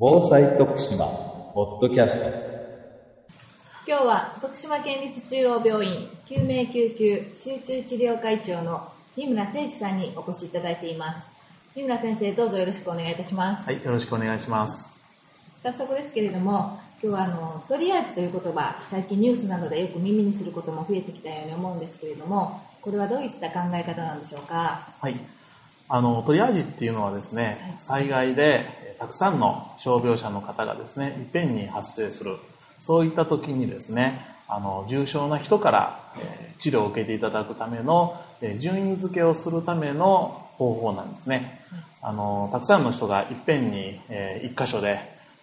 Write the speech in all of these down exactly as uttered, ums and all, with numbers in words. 防災徳島ポッドキャスト。今日は徳島県立中央病院救命救急集中治療科医長の二村誠司さんにお越しいただいています。二村先生、どうぞよろしくお願いいたします。はい、よろしくお願いします。早速ですけれども、今日はあのトリアージという言葉、最近ニュースなどでよく耳にすることも増えてきたように思うんですけれども、これはどういった考え方なんでしょうか。はい、あのトリアージっていうのはですね、はい、災害でたくさんの傷病者の方がですね、いっぺんに発生する、そういった時にですね、あの重症な人から、えー、治療を受けていただくための、えー、順位付けをするための方法なんですね。あのたくさんの人がいっぺんに、えー、一箇所で、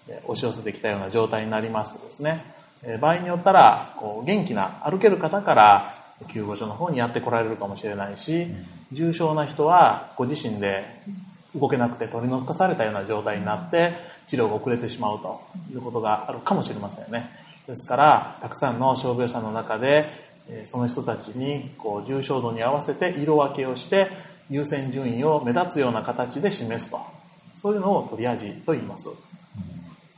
えー、押し寄せてきたような状態になりますとですね、えー、場合によったらこう元気な歩ける方から救護所の方にやってこられるかもしれないし、うん、重症な人はご自身で動けなくて取り除かされたような状態になって治療が遅れてしまうということがあるかもしれませんよね。ですからたくさんの傷病者の中でその人たちにこう重症度に合わせて色分けをして優先順位を目立つような形で示すと、そういうのをトリアージと言います。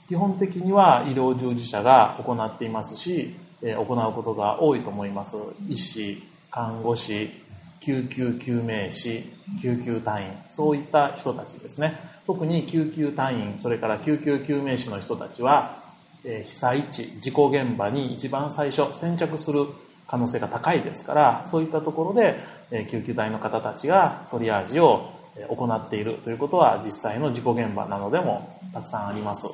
基本的には医療従事者が行っていますし、行うことが多いと思います。医師、看護師、救急救命士、救急隊員、そういった人たちですね。特に救急隊員、それから救急救命士の人たちは、えー、被災地、事故現場に一番最初先着する可能性が高いですから、そういったところで、えー、救急隊の方たちがトリアージを行っているということは、実際の事故現場などでもたくさんあります。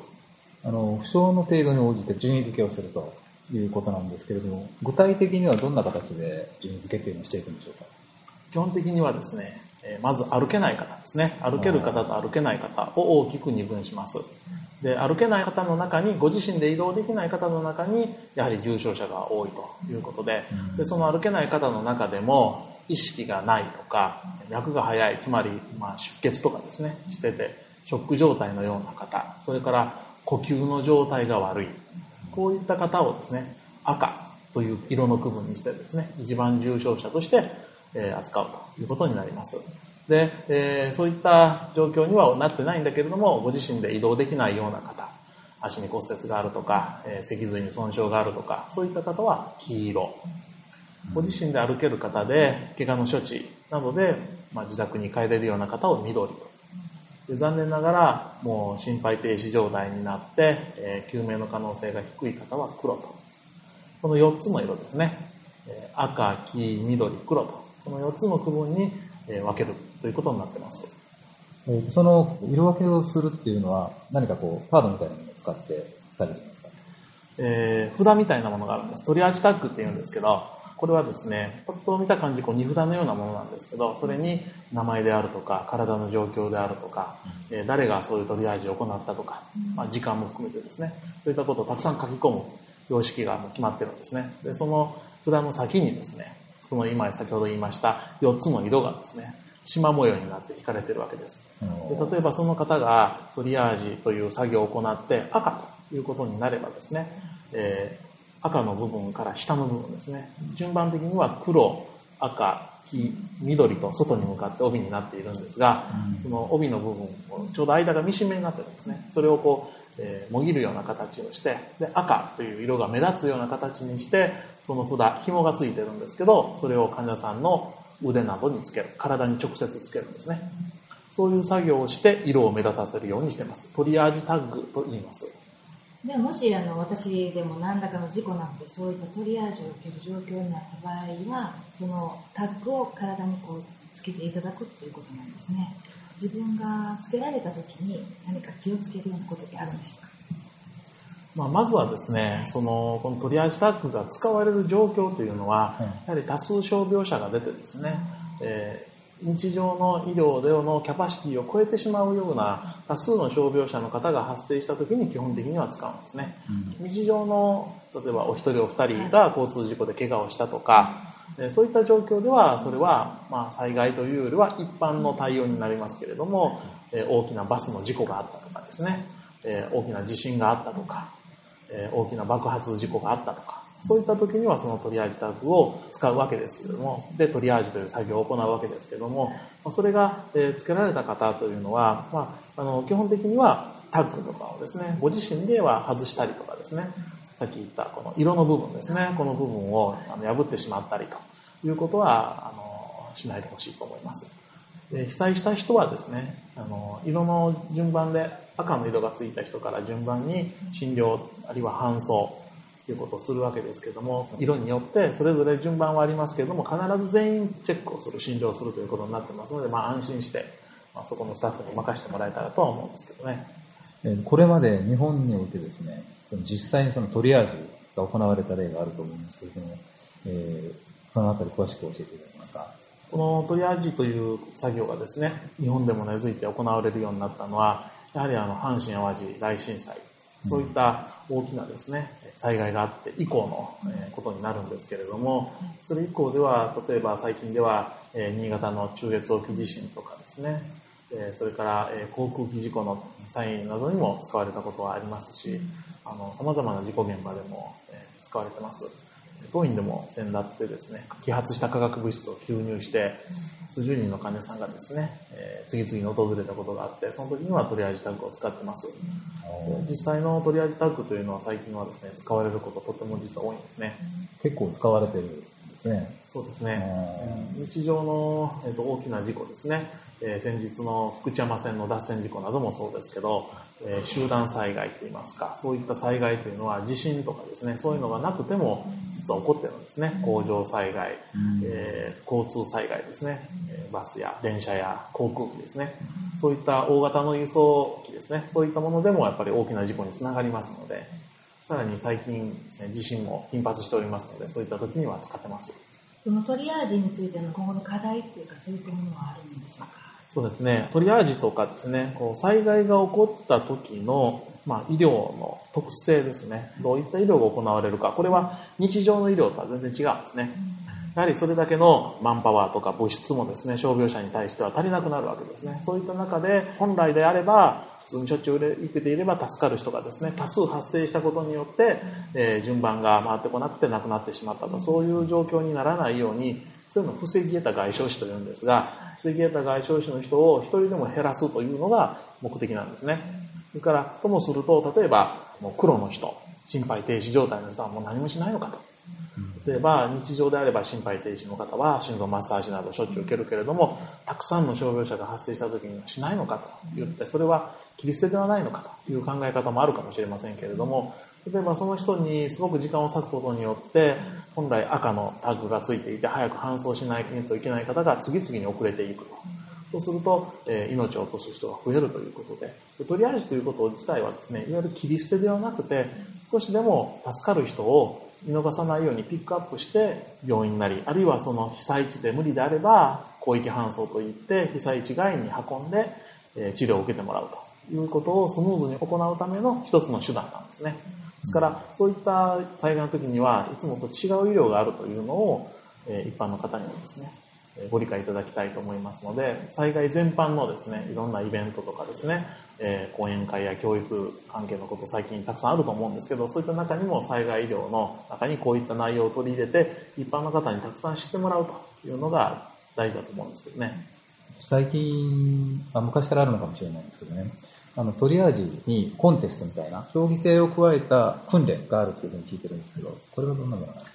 あの負傷の程度に応じて順位付けをするということなんですけれども、具体的にはどんな形で順位付けというのをしていくんでしょうか。基本的にはですね、まず歩けない方ですね。歩ける方と歩けない方を大きく二分します。で、歩けない方の中に、ご自身で移動できない方の中に、やはり重症者が多いということで、でその歩けない方の中でも意識がないとか、脈が速い、つまりまあ出血とかですねしてて、ショック状態のような方、それから呼吸の状態が悪い、こういった方をですね、赤という色の区分にしてですね、一番重症者として扱うということになります。で、えー、そういった状況にはなってないんだけれども、ご自身で移動できないような方、足に骨折があるとか、えー、脊髄に損傷があるとか、そういった方は黄色、ご自身で歩ける方で怪我の処置などで、まあ、自宅に帰れるような方を緑と。で、残念ながらもう心肺停止状態になって、えー、救命の可能性が低い方は黒と。このよっつの色ですね、えー、赤、黄、緑、黒と、このよっつの区分に分けるということになっています。その色分けをするっていうのは、何かこうカードみたいなものを使ってされるんですか。えー、札みたいなものがあるんです。トリアージタッグっていうんですけど、これはですね、パッと見た感じこう荷札のようなものなんですけど、それに名前であるとか、体の状況であるとか、うん、誰がそういうトリアージを行ったとか、うん、まあ、時間も含めてですね、そういったことをたくさん書き込む様式が決まっているんですね。で、その札の先にですね、その今先ほど言いましたよっつの色がですね、縞模様になって引かれているわけです。で、例えばその方がトリアージという作業を行って赤ということになればですね、えー、赤の部分から下の部分ですね、順番的には黒、赤、黄、緑と外に向かって帯になっているんですが、その帯の部分、ちょうど間がミシン目になっているんですね。それをこう、えー、もぎるような形をして、で、赤という色が目立つような形にして、その札、紐がついてるんですけど、それを患者さんの腕などにつける、体に直接つけるんですね。そういう作業をして色を目立たせるようにしてます。トリアージタッグと言います。で、もしあの私でも何らかの事故などでそういったトリアージを受ける状況になった場合は、そのタッグを体にこうつけていただくということなんですね。自分がつけられた時に何か気をつけるようなことってあるんでしょうか。まあ、まずはですね、そのこのトリアージタッグが使われる状況というのは、やはり多数傷病者が出てですね、えー、日常の医療でのキャパシティを超えてしまうような多数の傷病者の方が発生した時に基本的には使うんですね。日常の例えばお一人お二人が交通事故で怪我をしたとか、そういった状況では、それはまあ災害というよりは一般の対応になりますけれども、大きなバスの事故があったとかですね、大きな地震があったとか、大きな爆発事故があったとか、そういった時にはそのトリアージタグを使うわけですけれども、で、トリアージという作業を行うわけですけれども、それがつけられた方というのは、まあ、あの基本的にはタッグとかをですねご自身では外したりとかですね、さっき言ったこの色の部分ですね、この部分を破ってしまったりということはあのしないでほしいと思います。で、被災した人はですねあの色の順番で赤の色がついた人から順番に診療あるいは搬送ということをするわけですけれども、色によってそれぞれ順番はありますけれども必ず全員チェックをする診療をするということになってますので、まあ、安心して、まあ、そこのスタッフに任せてもらえたらとは思うんですけどね。これまで日本においてですね実際にそのトリアージが行われた例があると思うんですけれども、えー、そのあたり詳しく教えていただけますか。このトリアージという作業がですね日本でも根付いて行われるようになったのはやはりあの阪神淡路大震災、そういった大きなですね災害があって以降のことになるんですけれども、それ以降では例えば最近では新潟の中越沖地震とかですね、それから航空機事故のサインなどにも使われたことはありますし、さまざまな事故現場でも使われてます。当院でも先だってですね揮発した化学物質を吸入して数十人の患者さんがですね、えー、次々に訪れたことがあって、その時にはトリアージタッグを使ってます。実際のトリアージタッグというのは最近はですね使われることとても実は多いんですね。結構使われてるんですね。そうですね、日常の、えー、と大きな事故ですね、えー、先日の福知山線の脱線事故などもそうですけど、えー、集団災害といいますか、そういった災害というのは地震とかですねそういうのがなくても実は起こってるんですね。工場災害、えー、交通災害ですね、バスや電車や航空機ですね、そういった大型の輸送機ですね、そういったものでもやっぱり大きな事故につながりますので、さらに最近ですね地震も頻発しておりますので、そういった時には使ってます。そのトリアージについての今後の課題っていうかそういったものはあるんでしょうか。そうですね、トリアージとかですね、こう災害が起こった時の、まあ、医療の特性ですね、どういった医療が行われるか、これは日常の医療とは全然違うんですね。やはりそれだけのマンパワーとか物質もですね傷病者に対しては足りなくなるわけですね。そういった中で本来であれば普通に処置を受けていれば助かる人がですね多数発生したことによって、えー、順番が回ってこなくて亡くなってしまったと、そういう状況にならないように、そういうのを防ぎ得た外傷死というんですが、防ぎ得た外傷死の人を一人でも減らすというのが目的なんですね。それからともすると、例えばもう黒の人、心肺停止状態の人はもう何もしないのかと、例えば日常であれば心肺停止の方は心臓マッサージなどしょっちゅう受けるけれども、たくさんの傷病者が発生した時にはしないのかと言って、それは切り捨てではないのかという考え方もあるかもしれませんけれども、例えばその人にすごく時間を割くことによって本来赤のタグがついていて早く搬送しないといけない方が次々に遅れていくと、そうすると、えー、命を落とす人が増えるということで、トリアージということ自体はですねいわゆる切り捨てではなくて、少しでも助かる人を見逃さないようにピックアップして病院なり、あるいはその被災地で無理であれば広域搬送といって被災地外に運んで、えー、治療を受けてもらうということをスムーズに行うための一つの手段なんですね。ですからそういった災害の時にはいつもと違う医療があるというのを、えー、一般の方にもですね、えー、ご理解いただきたいと思いますので、災害全般のですねいろんなイベントとかですね、えー、講演会や教育関係のこと最近たくさんあると思うんですけど、そういった中にも災害医療の中にこういった内容を取り入れて一般の方にたくさん知ってもらうというのが大事だと思うんですけどね。最近、あ、昔からあるのかもしれないんですけどね、あのトリアージにコンテストみたいな競技性を加えた訓練があるというふうに聞いてるんですけど、これはどんなものなんでしょ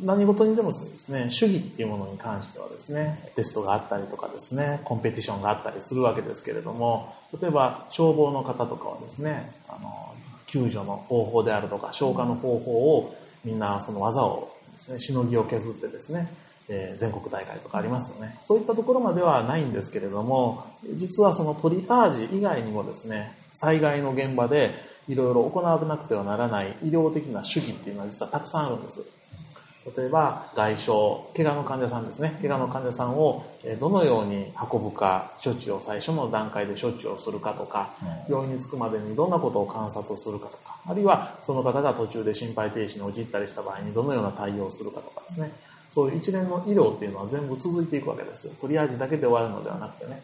うか。何事にでもそうですね、主義っていうものに関してはですねテストがあったりとかですねコンペティションがあったりするわけですけれども、例えば消防の方とかはですねあの救助の方法であるとか消火の方法をみんなその技をですねしのぎを削ってですねえー、全国大会とかありますよね。そういったところまではないんですけれども、実はそのトリアージ以外にもですね災害の現場でいろいろ行わなくてはならない医療的な手技っていうのは実はたくさんあるんです。例えば外傷、怪我の患者さんですね、怪我の患者さんをどのように運ぶか、処置を最初の段階で処置をするかとか、病院に着くまでにどんなことを観察するかとか、あるいはその方が途中で心肺停止に陥ったりした場合にどのような対応をするかとかですね、そういう一連の医療っていうのは全部続いていくわけです。トリアージだけで終わるのではなくてね、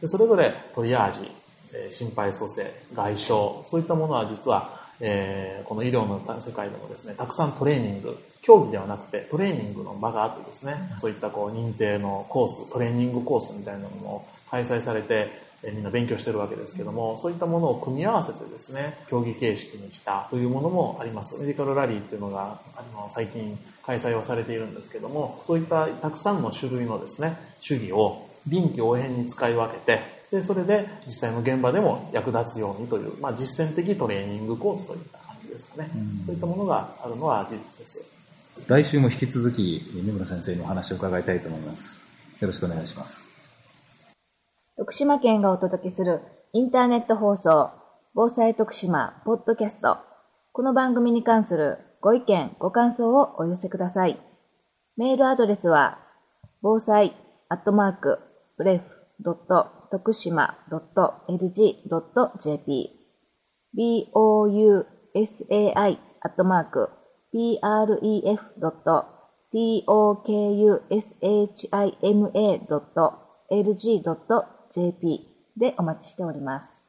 でそれぞれトリアージ、えー、心肺蘇生、外傷、そういったものは実は、えー、この医療の世界でもですねたくさんトレーニング、競技ではなくてトレーニングの場があってですね、そういったこう認定のコース、トレーニングコースみたいなものも開催されて、みんな勉強してるわけですけども、そういったものを組み合わせてですね、競技形式にしたというものもあります。メディカルラリーっていうのがあの最近開催はされているんですけども、そういったたくさんの種類のですね、手技を臨機応変に使い分けて、でそれで実際の現場でも役立つようにという、まあ、実践的トレーニングコースといった感じですかね。うん、そういったものがあるのは事実です。来週も引き続き二村先生にお話を伺いたいと思います。よろしくお願いします。徳島県がお届けするインターネット放送防災徳島ポッドキャスト、この番組に関するご意見ご感想をお寄せください。メールアドレスは防災アットマークブレフドット徳島ドット lg ドット jp、b o u s a i アットマーク p r e f ドット t o k u s h i m a ドット lg ドットjp でお待ちしております。